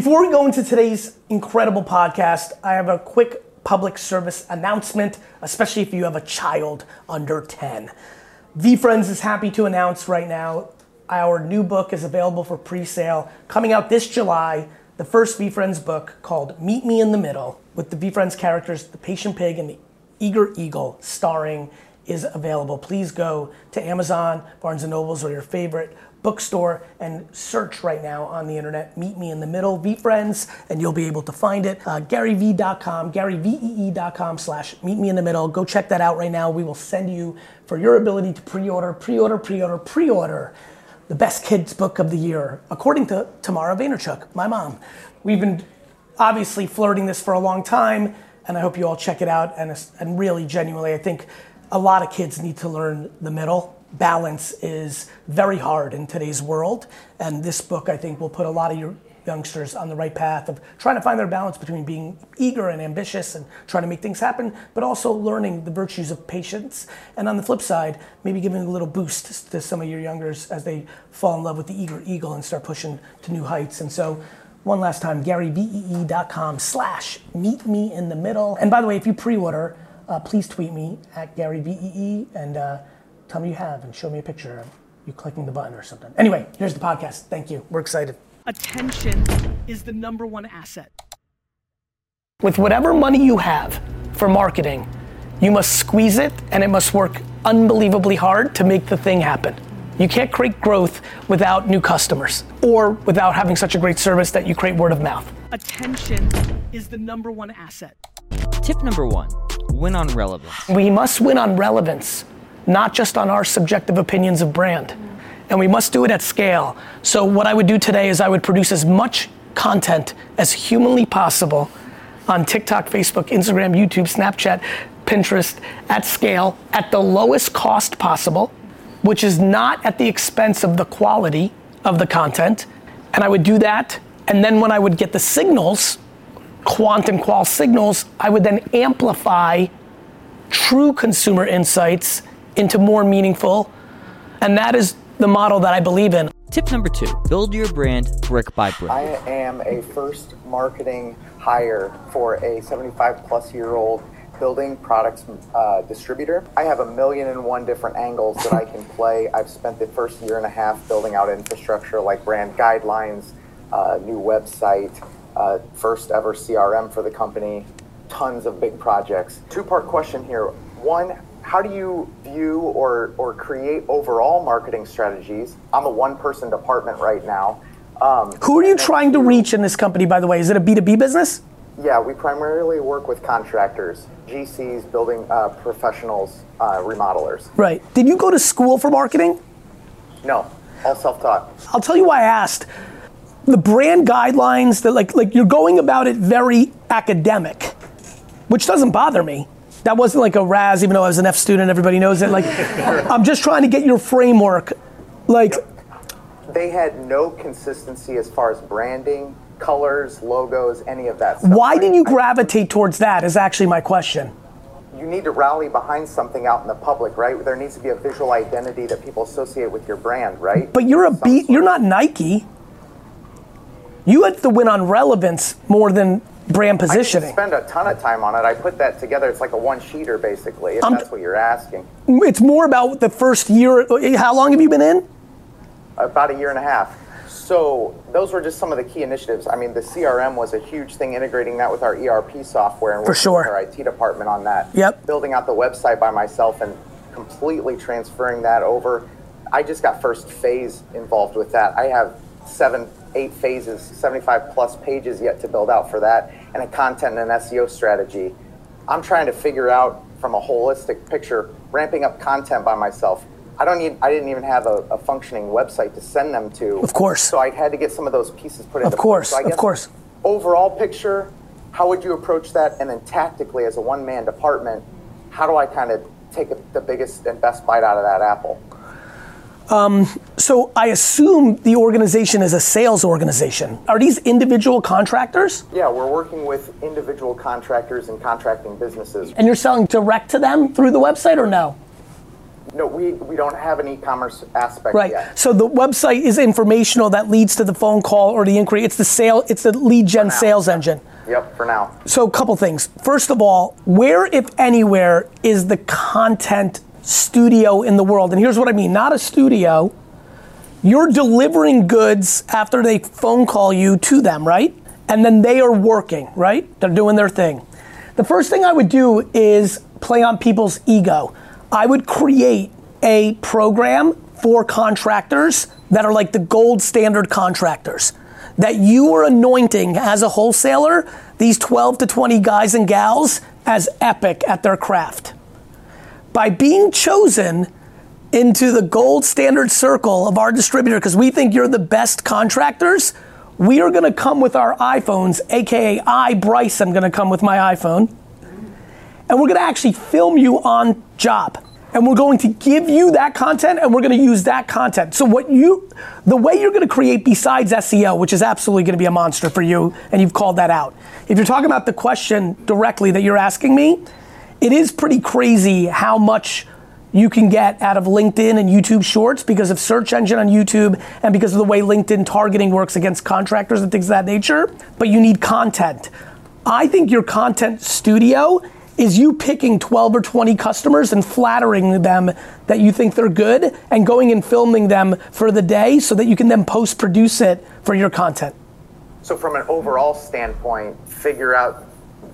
Before we go into today's incredible podcast, I have a quick public service announcement, especially if you have a child under 10. V Friends is happy to announce right now our new book is available for pre-sale, coming out this July, the first V Friends book called Meet Me in the Middle, with the V Friends characters, the Patient Pig and the Eager Eagle starring, is available. Please go to Amazon, Barnes & Noble's, or your favorite bookstore and search right now on the internet, Meet Me in the Middle, V Friends, and you'll be able to find it. garyvee.com, garyvee.com/meetmeinthemiddle. Go check that out right now. We will send you, for your ability to pre-order, the best kids book of the year, according to Tamara Vaynerchuk, my mom. We've been obviously flirting this for a long time, and I hope you all check it out. And really, genuinely, I think a lot of kids need to learn the middle. Balance is very hard in today's world, and this book, I think, will put a lot of your youngsters on the right path of trying to find their balance between being eager and ambitious and trying to make things happen, but also learning the virtues of patience. And on the flip side, maybe giving a little boost to some of your youngers as they fall in love with the Eager Eagle and start pushing to new heights. And so, one last time, garyvee.com/meetmeinthemiddle. And by the way, if you pre-order, please tweet me at garyvee and tell me you have and show me a picture of you clicking the button or something. Anyway, here's the podcast. Thank you. We're excited. Attention is the number one asset. With whatever money you have for marketing, you must squeeze it and it must work unbelievably hard to make the thing happen. You can't create growth without new customers or without having such a great service that you create word of mouth. Attention is the number one asset. Tip number one, win on relevance. We must win on relevance, not just on our subjective opinions of brand. And we must do it at scale. So what I would do today is I would produce as much content as humanly possible on TikTok, Facebook, Instagram, YouTube, Snapchat, Pinterest, at scale, at the lowest cost possible, which is not at the expense of the quality of the content. And I would do that, and then when I would get the signals, quant and qual signals, I would then amplify true consumer insights into more meaningful, and that is the model that I believe in. Tip number two, build your brand brick by brick. I am a first marketing hire for a 75-plus-year-old building products distributor. I have 1,000,001 different angles that I can play. I've spent the first 1.5 years building out infrastructure like brand guidelines, new website, first ever CRM for the company, tons of big projects. Two-part question here. One, how do you view or create overall marketing strategies? I'm a one-person department right now. Who are you trying to reach in this company, by the way? Is it a B2B business? Yeah, we primarily work with contractors, GCs, building professionals, remodelers. Right. Did you go to school for marketing? No, all self-taught. I'll tell you why I asked. The brand guidelines, that like you're going about it very academic, which doesn't bother me. That wasn't like a Raz, even though I was an F student, everybody knows it. Like, I'm just trying to get your framework. Like, they had no consistency as far as branding, colors, logos, any of that stuff. Why did you gravitate towards that is actually my question. You need to rally behind something out in the public, right? There needs to be a visual identity that people associate with your brand, right? But you're not Nike. You have to win on relevance more than brand positioning. I spend a ton of time on it. I put that together. It's like a one-sheeter, basically, if that's what you're asking. It's more about the first year. How long have you been in? About 1.5 years. So those were just some of the key initiatives. I mean, the CRM was a huge thing, integrating that with our ERP software and working with our IT department on that. Yep. Building out the website by myself and completely transferring that over. I just got first phase involved with that. I have 7, 8 phases, 75-plus pages yet to build out for that, and a content and an SEO strategy. I'm trying to figure out, from a holistic picture, ramping up content by myself. I didn't even have a functioning website to send them to. Of course. So I had to get some of those pieces put in. Of course, so of course. Overall picture, how would you approach that? And then tactically, as a one-man department, how do I kind of take the biggest and best bite out of that apple? So I assume the organization is a sales organization. Are these individual contractors? Yeah, we're working with individual contractors and contracting businesses. And you're selling direct to them through the website or no? No, we don't have an e-commerce aspect yet. So the website is informational, that leads to the phone call or the inquiry. It's the sale, it's the lead gen sales engine. Yep, for now. So a couple things. First of all, where, if anywhere, is the content studio in the world? And here's what I mean, not a studio. You're delivering goods after they phone call you to them, right? And then they are working, right? They're doing their thing. The first thing I would do is play on people's ego. I would create a program for contractors that are like the gold standard contractors, that you are anointing as a wholesaler, these 12 to 20 guys and gals, as epic at their craft. By being chosen into the gold standard circle of our distributor, because we think you're the best contractors, we are gonna come with our iPhones, AKA I, Bryce, I'm gonna come with my iPhone, and we're gonna actually film you on job. And we're going to give you that content and we're gonna use that content. So what you, the way you're gonna create besides SEO, which is absolutely gonna be a monster for you, and you've called that out. If you're talking about the question directly that you're asking me, it is pretty crazy how much you can get out of LinkedIn and YouTube Shorts because of search engine on YouTube and because of the way LinkedIn targeting works against contractors and things of that nature, but you need content. I think your content studio is you picking 12 or 20 customers and flattering them that you think they're good and going and filming them for the day so that you can then post-produce it for your content. So from an overall standpoint, figure out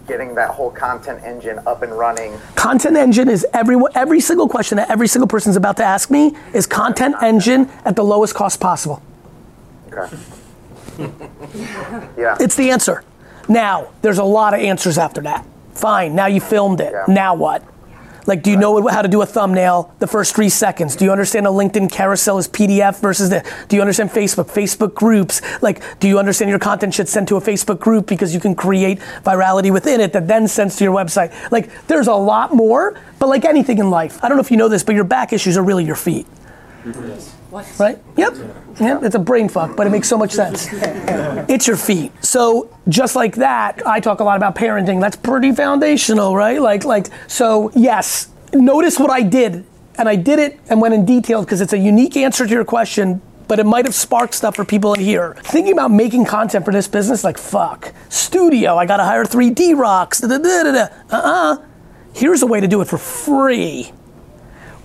getting that whole content engine up and running. Content engine is every single question that every single person's about to ask me is content engine at the lowest cost possible. Okay. Yeah. It's the answer. Now, there's a lot of answers after that. Fine, now you filmed it, now what? Like, do you know how to do a thumbnail the first 3 seconds? Do you understand a LinkedIn carousel is PDF versus the, do you understand Facebook groups? Like, do you understand your content should send to a Facebook group because you can create virality within it that then sends to your website? Like, there's a lot more, but like anything in life, I don't know if you know this, but your back issues are really your feet. Yes. Right? Yep. Yep, it's a brain fuck, but it makes so much sense. It's your feet. So just like that, I talk a lot about parenting. That's pretty foundational, right? Like so yes, notice what I did. And I did it and went in detail because it's a unique answer to your question, but it might have sparked stuff for people in here. Thinking about making content for this business, like fuck. Studio, I gotta hire 3D rocks. Here's a way to do it for free.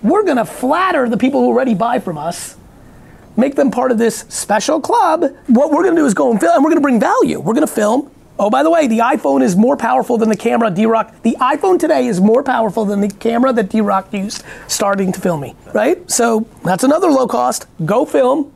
We're gonna flatter the people who already buy from us, make them part of this special club. What we're gonna do is go and film, and we're gonna bring value. We're gonna film. Oh, by the way, the iPhone is more powerful than the camera D-Rock. The iPhone today is more powerful than the camera that D-Rock used starting to film me, right? So that's another low cost, go film.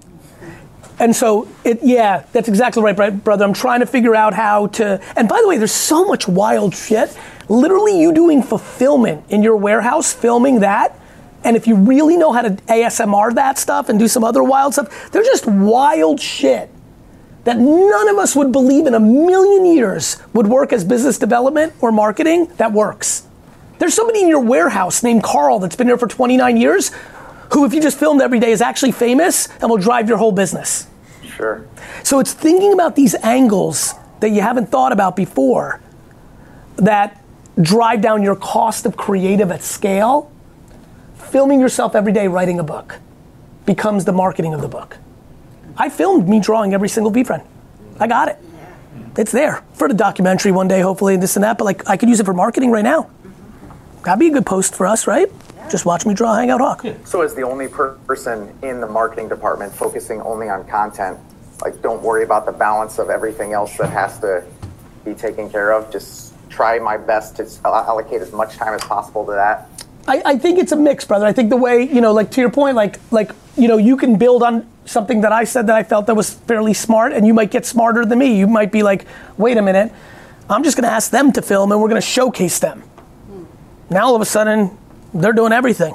And so, that's exactly right, brother. I'm trying to figure out how to, and by the way, there's so much wild shit. Literally you doing fulfillment in your warehouse, filming that, and if you really know how to ASMR that stuff and do some other wild stuff, they're just wild shit that none of us would believe in a million years would work as business development or marketing that works. There's somebody in your warehouse named Carl that's been here for 29 years who, if you just filmed every day, is actually famous and will drive your whole business. Sure. So it's thinking about these angles that you haven't thought about before that drive down your cost of creative at scale. Filming yourself every day writing a book becomes the marketing of the book. I filmed me drawing every single V Friend. I got it. It's there for the documentary one day, hopefully, and this and that, but like I could use it for marketing right now. That'd be a good post for us, right? Just watch me draw Hangout Hawk. So as the only person in the marketing department focusing only on content, like don't worry about the balance of everything else that has to be taken care of. Just try my best to allocate as much time as possible to that. I think it's a mix, brother. I think the way, like to your point, like you can build on something that I said that I felt that was fairly smart, and you might get smarter than me. You might be like, wait a minute, I'm just gonna ask them to film and we're gonna showcase them. Now all of a sudden, they're doing everything.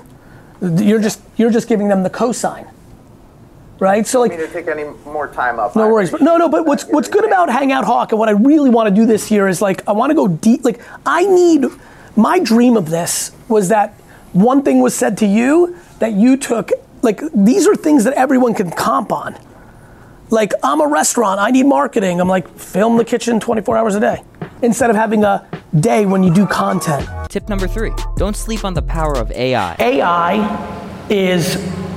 You're just giving them the cosign, right? So like, I don't mean to take any more time up. No worries, but what's good about Hangout Hawk and what I really wanna do this year is like, I wanna go deep, like my dream of this was that one thing was said to you that you took, like these are things that everyone can comp on. Like I'm a restaurant, I need marketing. I'm like, film the kitchen 24 hours a day instead of having a day when you do content. Tip number 3, don't sleep on the power of AI. AI is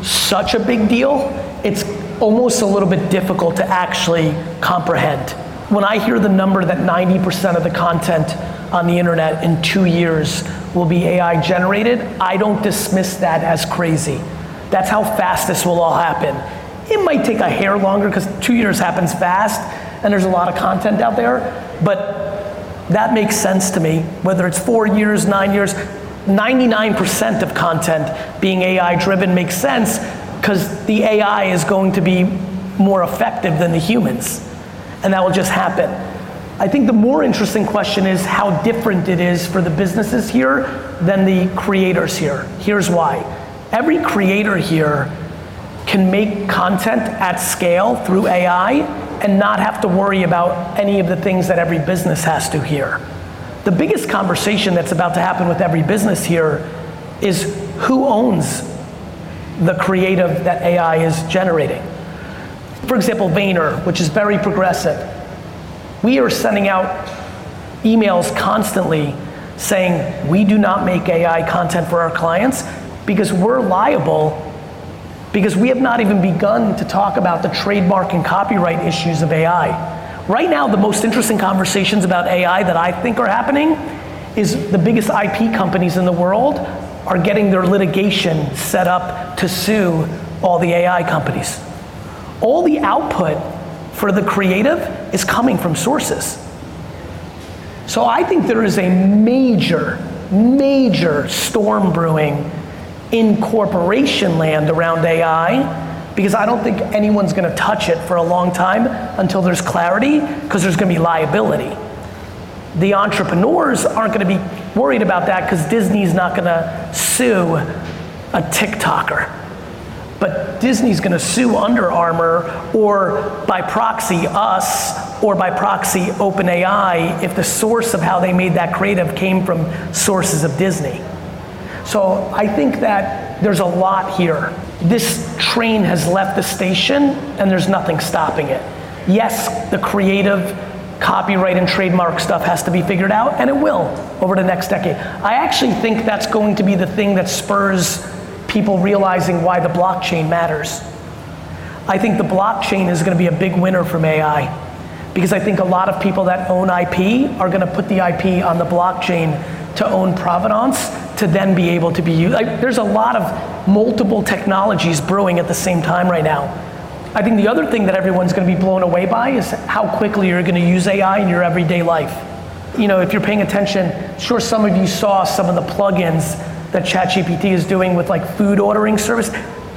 such a big deal, it's almost a little bit difficult to actually comprehend. When I hear the number that 90% of the content on the internet in 2 years will be AI generated, I don't dismiss that as crazy. That's how fast this will all happen. It might take a hair longer because 2 years happens fast and there's a lot of content out there, but that makes sense to me, whether it's 4 years, 9 years, 99% of content being AI driven makes sense because the AI is going to be more effective than the humans, and that will just happen. I think the more interesting question is how different it is for the businesses here than the creators here. Here's why. Every creator here can make content at scale through AI and not have to worry about any of the things that every business has to here. The biggest conversation that's about to happen with every business here is who owns the creative that AI is generating. For example, Vayner, which is very progressive. We are sending out emails constantly saying we do not make AI content for our clients because we're liable, because we have not even begun to talk about the trademark and copyright issues of AI. Right now, the most interesting conversations about AI that I think are happening is the biggest IP companies in the world are getting their litigation set up to sue all the AI companies. All the output for the creative is coming from sources. So I think there is a major, major storm brewing in corporation land around AI, because I don't think anyone's gonna touch it for a long time until there's clarity, because there's gonna be liability. The entrepreneurs aren't gonna be worried about that because Disney's not gonna sue a TikToker. But Disney's gonna sue Under Armour, or by proxy us, or by proxy OpenAI, if the source of how they made that creative came from sources of Disney. So I think that there's a lot here. This train has left the station and there's nothing stopping it. Yes, the creative, copyright and trademark stuff has to be figured out, and it will over the next decade. I actually think that's going to be the thing that spurs people realizing why the blockchain matters. I think the blockchain is gonna be a big winner from AI, because I think a lot of people that own IP are gonna put the IP on the blockchain to own provenance, to then be able to be used. Like, there's a lot of multiple technologies brewing at the same time right now. I think the other thing that everyone's gonna be blown away by is how quickly you're gonna use AI in your everyday life. You know, if you're paying attention, sure some of you saw some of the plugins that ChatGPT is doing with like food ordering service.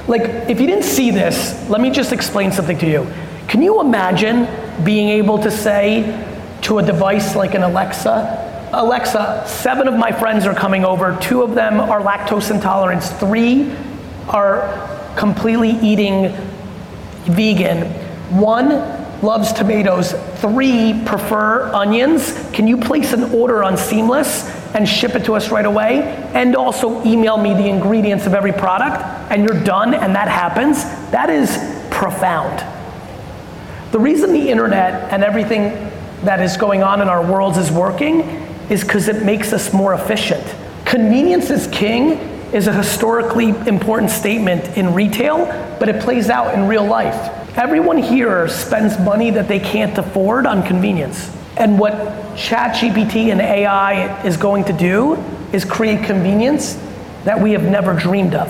Like, if you didn't see this, let me just explain something to you. Can you imagine being able to say to a device like an Alexa, Alexa, 7 of my friends are coming over, 2 of them are lactose intolerant, 3 are completely eating vegan, 1 loves tomatoes, 3 prefer onions. Can you place an order on Seamless and ship it to us right away? And also email me the ingredients of every product, and you're done, and that happens. That is profound. The reason the internet and everything that is going on in our worlds is working is because it makes us more efficient. Convenience is king is a historically important statement in retail, but it plays out in real life. Everyone here spends money that they can't afford on convenience. And what ChatGPT and AI is going to do is create convenience that we have never dreamed of.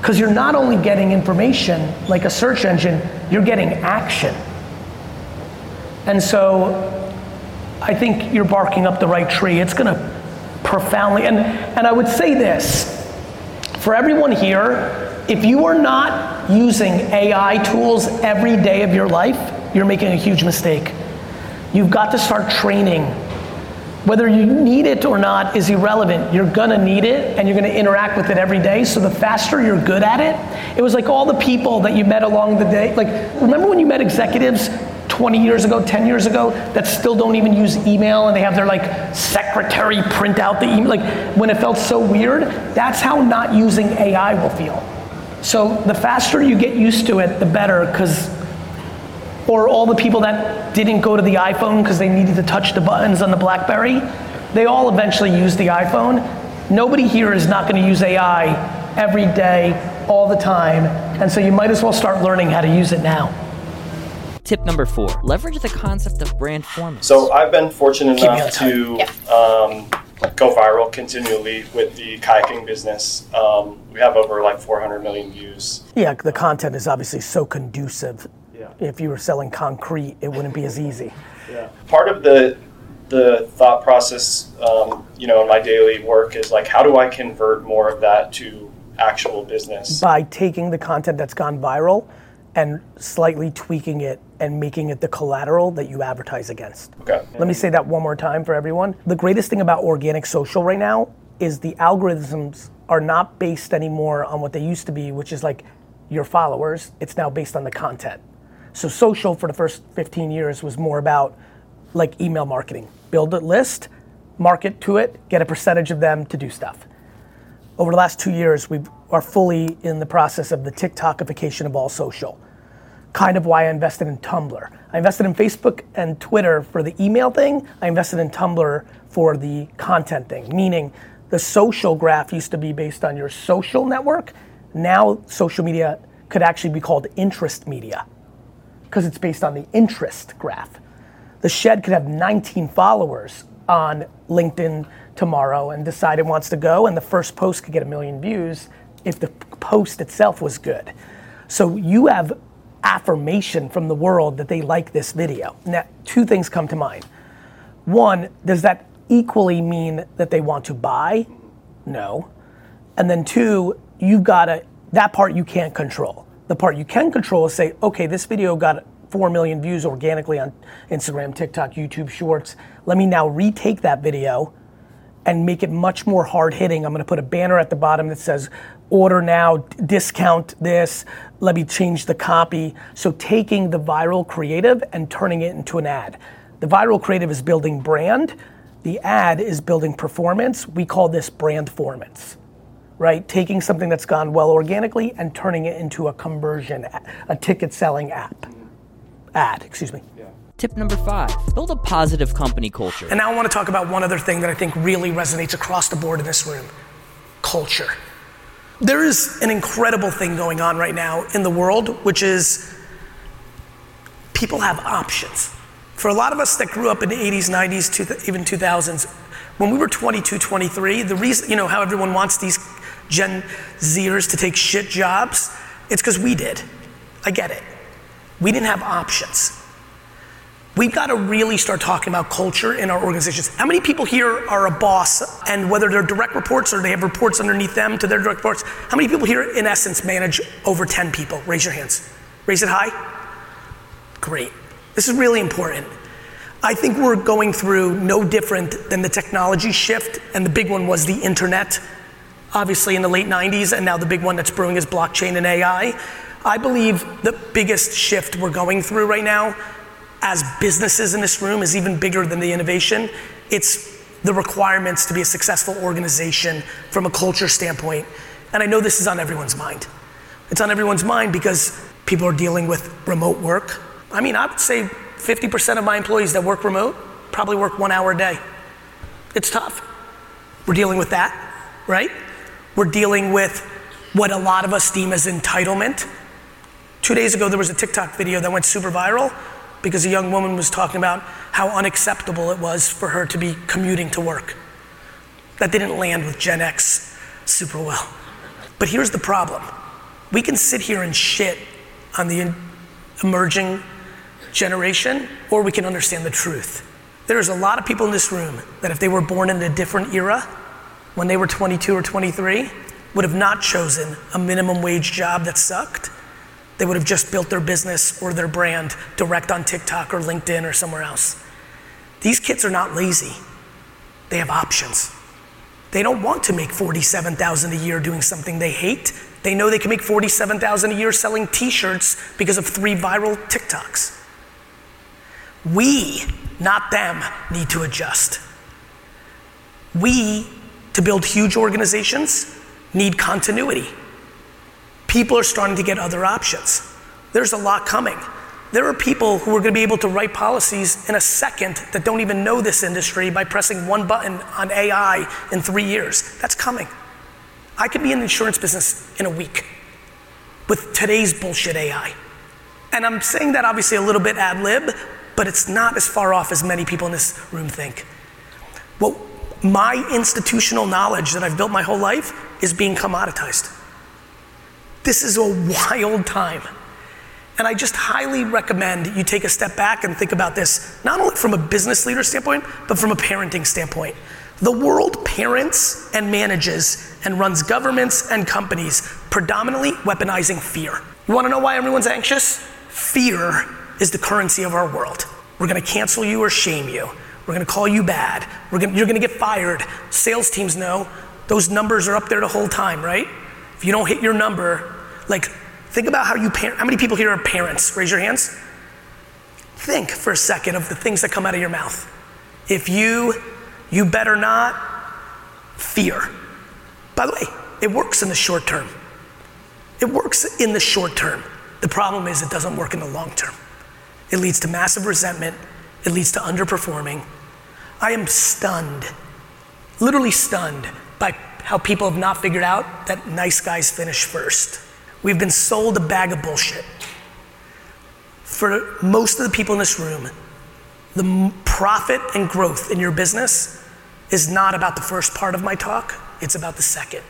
Because you're not only getting information like a search engine, you're getting action. And so, I think you're barking up the right tree. It's gonna profoundly, and I would say this, for everyone here, if you are not using AI tools every day of your life, you're making a huge mistake. You've got to start training. Whether you need it or not is irrelevant. You're gonna need it, and you're gonna interact with it every day, so the faster you're good at it, it was like all the people that you met along the day, like, remember when you met executives 20 years ago, 10 years ago, that still don't even use email, and they have their like secretary print out the email, like when it felt so weird, that's how not using AI will feel. So the faster you get used to it, the better, because, or all the people that didn't go to the iPhone because they needed to touch the buttons on the Blackberry, they all eventually use the iPhone. Nobody here is not gonna use AI every day, all the time. And so you might as well start learning how to use it now. Tip number 4, leverage the concept of brand formats. So I've been fortunate enough to go viral continually with the kayaking business. We have over like 400 million views. Yeah, the content is obviously so conducive. Yeah. If you were selling concrete, it wouldn't be as easy. Yeah. Part of the thought process, in my daily work is like, how do I convert more of that to actual business? By taking the content that's gone viral and slightly tweaking it and making it the collateral that you advertise against. Okay. Let me say that one more time for everyone. The greatest thing about organic social right now is the algorithms are not based anymore on what they used to be, which is like your followers. It's now based on the content. So social for the first 15 years was more about like email marketing. Build a list, market to it, get a percentage of them to do stuff. Over the last 2 years, we are fully in the process of the TikTokification of all social. Kind of why I invested in Tumblr. I invested in Facebook and Twitter for the email thing. I invested in Tumblr for the content thing, meaning the social graph used to be based on your social network. Now social media could actually be called interest media because it's based on the interest graph. The Shed could have 19 followers on LinkedIn tomorrow and decide it wants to go, and the first post could get 1 million views if the post itself was good. So you have affirmation from the world that they like this video. Now, 2 things come to mind. 1, does that equally mean that they want to buy? No. And then 2, you've got to, that part you can't control. The part you can control is say, okay, this video got 4 million views organically on Instagram, TikTok, YouTube Shorts. Let me now retake that video and make it much more hard hitting. I'm gonna put a banner at the bottom that says, order now, discount this, let me change the copy. So taking the viral creative and turning it into an ad. The viral creative is building brand, the ad is building performance. We call this brandformance, right? Taking something that's gone well organically and turning it into a conversion, a ticket selling ad. Yeah. Tip number 5, build a positive company culture. And now I want to talk about one other thing that I think really resonates across the board in this room, culture. There is an incredible thing going on right now in the world, which is people have options. For a lot of us that grew up in the 80s, 90s, even 2000s, when we were 22, 23, the reason, how everyone wants these Gen Zers to take shit jobs, it's because we did. I get it. We didn't have options. We've got to really start talking about culture in our organizations. How many people here are a boss, and whether they're direct reports or they have reports underneath them to their direct reports, how many people here in essence manage over 10 people? Raise your hands. Raise it high. Great. This is really important. I think we're going through no different than the technology shift, and the big one was the internet, obviously in the late 90s, and now the big one that's brewing is blockchain and AI. I believe the biggest shift we're going through right now as businesses in this room is even bigger than the innovation. It's the requirements to be a successful organization from a culture standpoint. And I know this is on everyone's mind. It's on everyone's mind because people are dealing with remote work. I mean, I would say 50% of my employees that work remote probably work 1 hour a day. It's tough. We're dealing with that, right? We're dealing with what a lot of us deem as entitlement. 2 days ago, there was a TikTok video that went super viral because a young woman was talking about how unacceptable it was for her to be commuting to work. That didn't land with Gen X super well. But here's the problem. We can sit here and shit on the emerging generation, or we can understand the truth. There's a lot of people in this room that if they were born in a different era, when they were 22 or 23, would have not chosen a minimum wage job that sucked. They would have just built their business or their brand direct on TikTok or LinkedIn or somewhere else. These kids are not lazy. They have options. They don't want to make $47,000 a year doing something they hate. They know they can make $47,000 a year selling t-shirts because of 3 viral TikToks. We, not them, need to adjust. We, to build huge organizations, need continuity. People are starting to get other options. There's a lot coming. There are people who are going to be able to write policies in a second that don't even know this industry by pressing one button on AI in 3 years. That's coming. I could be in the insurance business in a week with today's bullshit AI. And I'm saying that obviously a little bit ad lib, but it's not as far off as many people in this room think. Well, my institutional knowledge that I've built my whole life is being commoditized. This is a wild time. And I just highly recommend you take a step back and think about this, not only from a business leader standpoint, but from a parenting standpoint. The world parents and manages and runs governments and companies, predominantly weaponizing fear. You wanna know why everyone's anxious? Fear is the currency of our world. We're gonna cancel you or shame you. We're gonna call you bad. You're gonna get fired. Sales teams know those numbers are up there the whole time, right? If you don't hit your number, like, think about how you parent. How many people here are parents? Raise your hands. Think for a second of the things that come out of your mouth. If you better not, fear. By the way, it works in the short term. It works in the short term. The problem is it doesn't work in the long term. It leads to massive resentment. It leads to underperforming. I am stunned, literally stunned, by how people have not figured out that nice guys finish first. We've been sold a bag of bullshit. For most of the people in this room, the profit and growth in your business is not about the first part of my talk, it's about the second.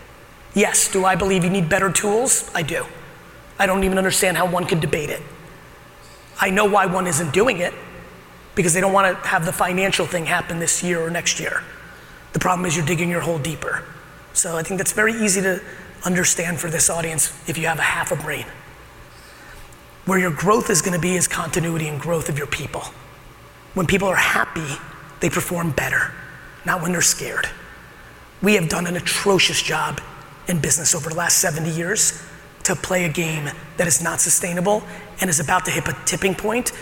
Yes, do I believe you need better tools? I do. I don't even understand how one could debate it. I know why one isn't doing it, because they don't want to have the financial thing happen this year or next year. The problem is you're digging your hole deeper. So I think that's very easy to understand for this audience if you have a half a brain. Where your growth is going to be is continuity and growth of your people. When people are happy, they perform better, not when they're scared. We have done an atrocious job in business over the last 70 years to play a game that is not sustainable and is about to hit a tipping point,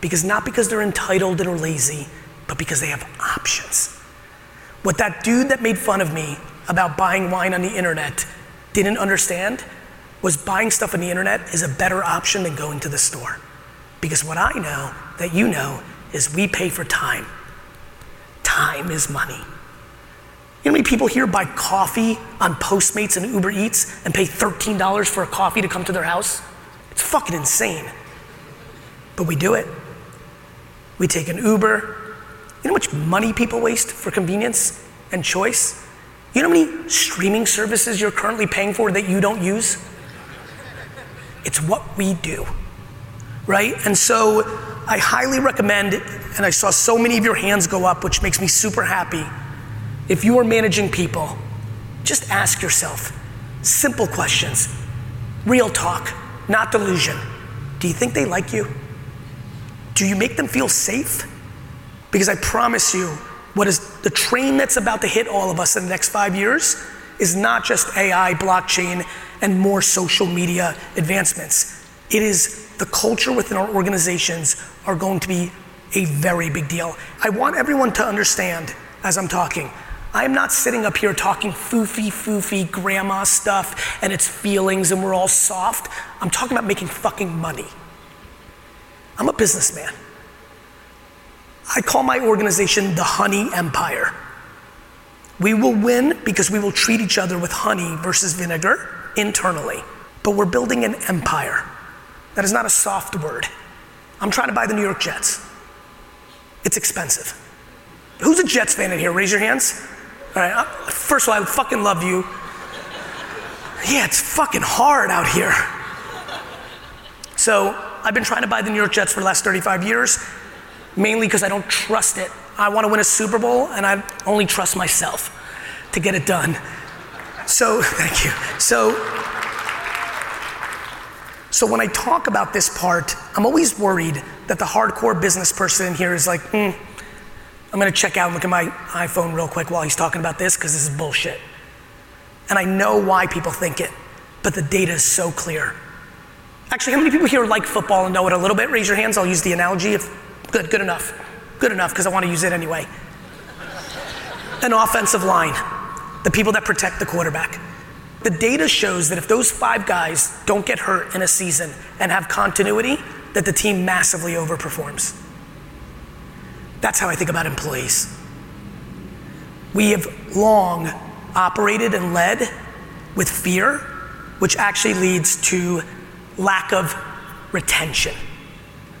because not because they're entitled or lazy, but because they have options. What that dude that made fun of me about buying wine on the internet didn't understand was buying stuff on the internet is a better option than going to the store. Because what I know that you know is we pay for time. Time is money. You know how many people here buy coffee on Postmates and Uber Eats and pay $13 for a coffee to come to their house? It's fucking insane. But we do it. We take an Uber. You know how much money people waste for convenience and choice? You know how many streaming services you're currently paying for that you don't use? It's what we do, right? And so I highly recommend, and I saw so many of your hands go up, which makes me super happy. If you are managing people, just ask yourself simple questions, real talk, not delusion. Do you think they like you? Do you make them feel safe? Because I promise you, what is the train that's about to hit all of us in the next 5 years is not just AI, blockchain, and more social media advancements. It is the culture within our organizations are going to be a very big deal. I want everyone to understand as I'm talking, I'm not sitting up here talking foofy grandma stuff and its feelings and we're all soft. I'm talking about making fucking money. I'm a businessman. I call my organization the honey empire. We will win because we will treat each other with honey versus vinegar internally, but we're building an empire. That is not a soft word. I'm trying to buy the New York Jets. It's expensive. Who's a Jets fan in here? Raise your hands. All right, first of all, I fucking love you. Yeah, it's fucking hard out here. So I've been trying to buy the New York Jets for the last 35 years. Mainly because I don't trust it. I want to win a Super Bowl and I only trust myself to get it done. So, thank you. So when I talk about this part, I'm always worried that the hardcore business person in here is like, I'm gonna check out and look at my iPhone real quick while he's talking about this because this is bullshit. And I know why people think it, but the data is so clear. Actually, how many people here like football and know it a little bit? Raise your hands, I'll use the analogy. Good enough, because I want to use it anyway. An offensive line, the people that protect the quarterback. The data shows that if those five guys don't get hurt in a season and have continuity, that the team massively overperforms. That's how I think about employees. We have long operated and led with fear, which actually leads to lack of retention.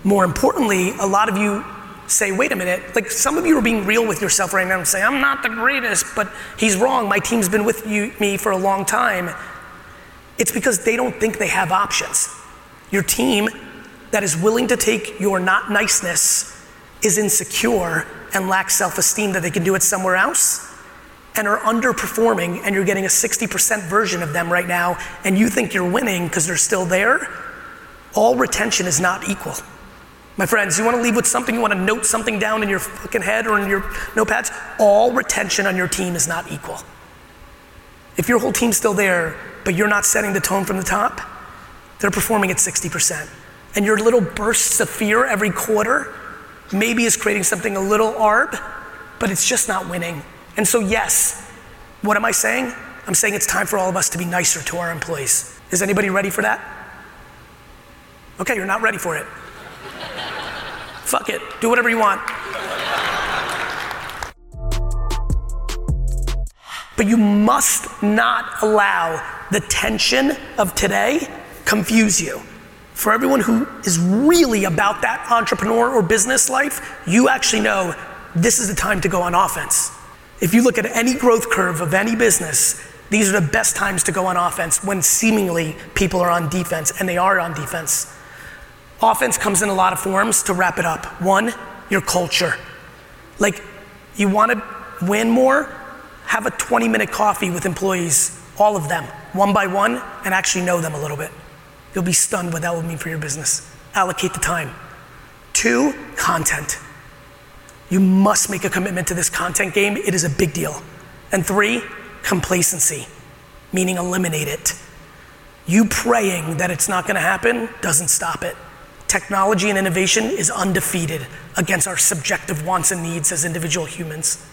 More importantly, a lot of you say, wait a minute, like some of you are being real with yourself right now and say, I'm not the greatest, but he's wrong, my team's been with me for a long time. It's because they don't think they have options. Your team that is willing to take your not niceness is insecure and lacks self-esteem that they can do it somewhere else and are underperforming, and you're getting a 60% version of them right now and you think you're winning because they're still there. All retention is not equal. My friends, you wanna leave with something, you wanna note something down in your fucking head or in your notepads, all retention on your team is not equal. If your whole team's still there, but you're not setting the tone from the top, they're performing at 60%. And your little bursts of fear every quarter maybe is creating something a little arb, but it's just not winning. And so yes, what am I saying? I'm saying it's time for all of us to be nicer to our employees. Is anybody ready for that? Okay, you're not ready for it. Fuck it, do whatever you want. But you must not allow the tension of today confuse you. For everyone who is really about that entrepreneur or business life, you actually know this is the time to go on offense. If you look at any growth curve of any business, these are the best times to go on offense when seemingly people are on defense, and they are on defense. Offense comes in a lot of forms. To wrap it up, one, your culture. Like, you wanna win more? Have a 20-minute coffee with employees, all of them, one by one, and actually know them a little bit. You'll be stunned what that will mean for your business. Allocate the time. Two, content. You must make a commitment to this content game. It is a big deal. And three, complacency, meaning eliminate it. You praying that it's not gonna happen doesn't stop it. Technology and innovation is undefeated against our subjective wants and needs as individual humans.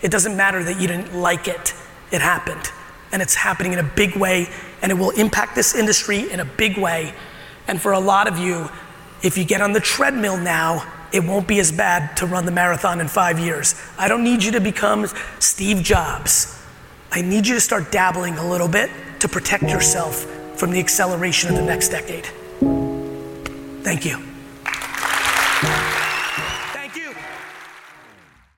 It doesn't matter that you didn't like it, it happened. And it's happening in a big way, and it will impact this industry in a big way. And for a lot of you, if you get on the treadmill now, it won't be as bad to run the marathon in 5 years. I don't need you to become Steve Jobs. I need you to start dabbling a little bit to protect yourself from the acceleration of the next decade. Thank you.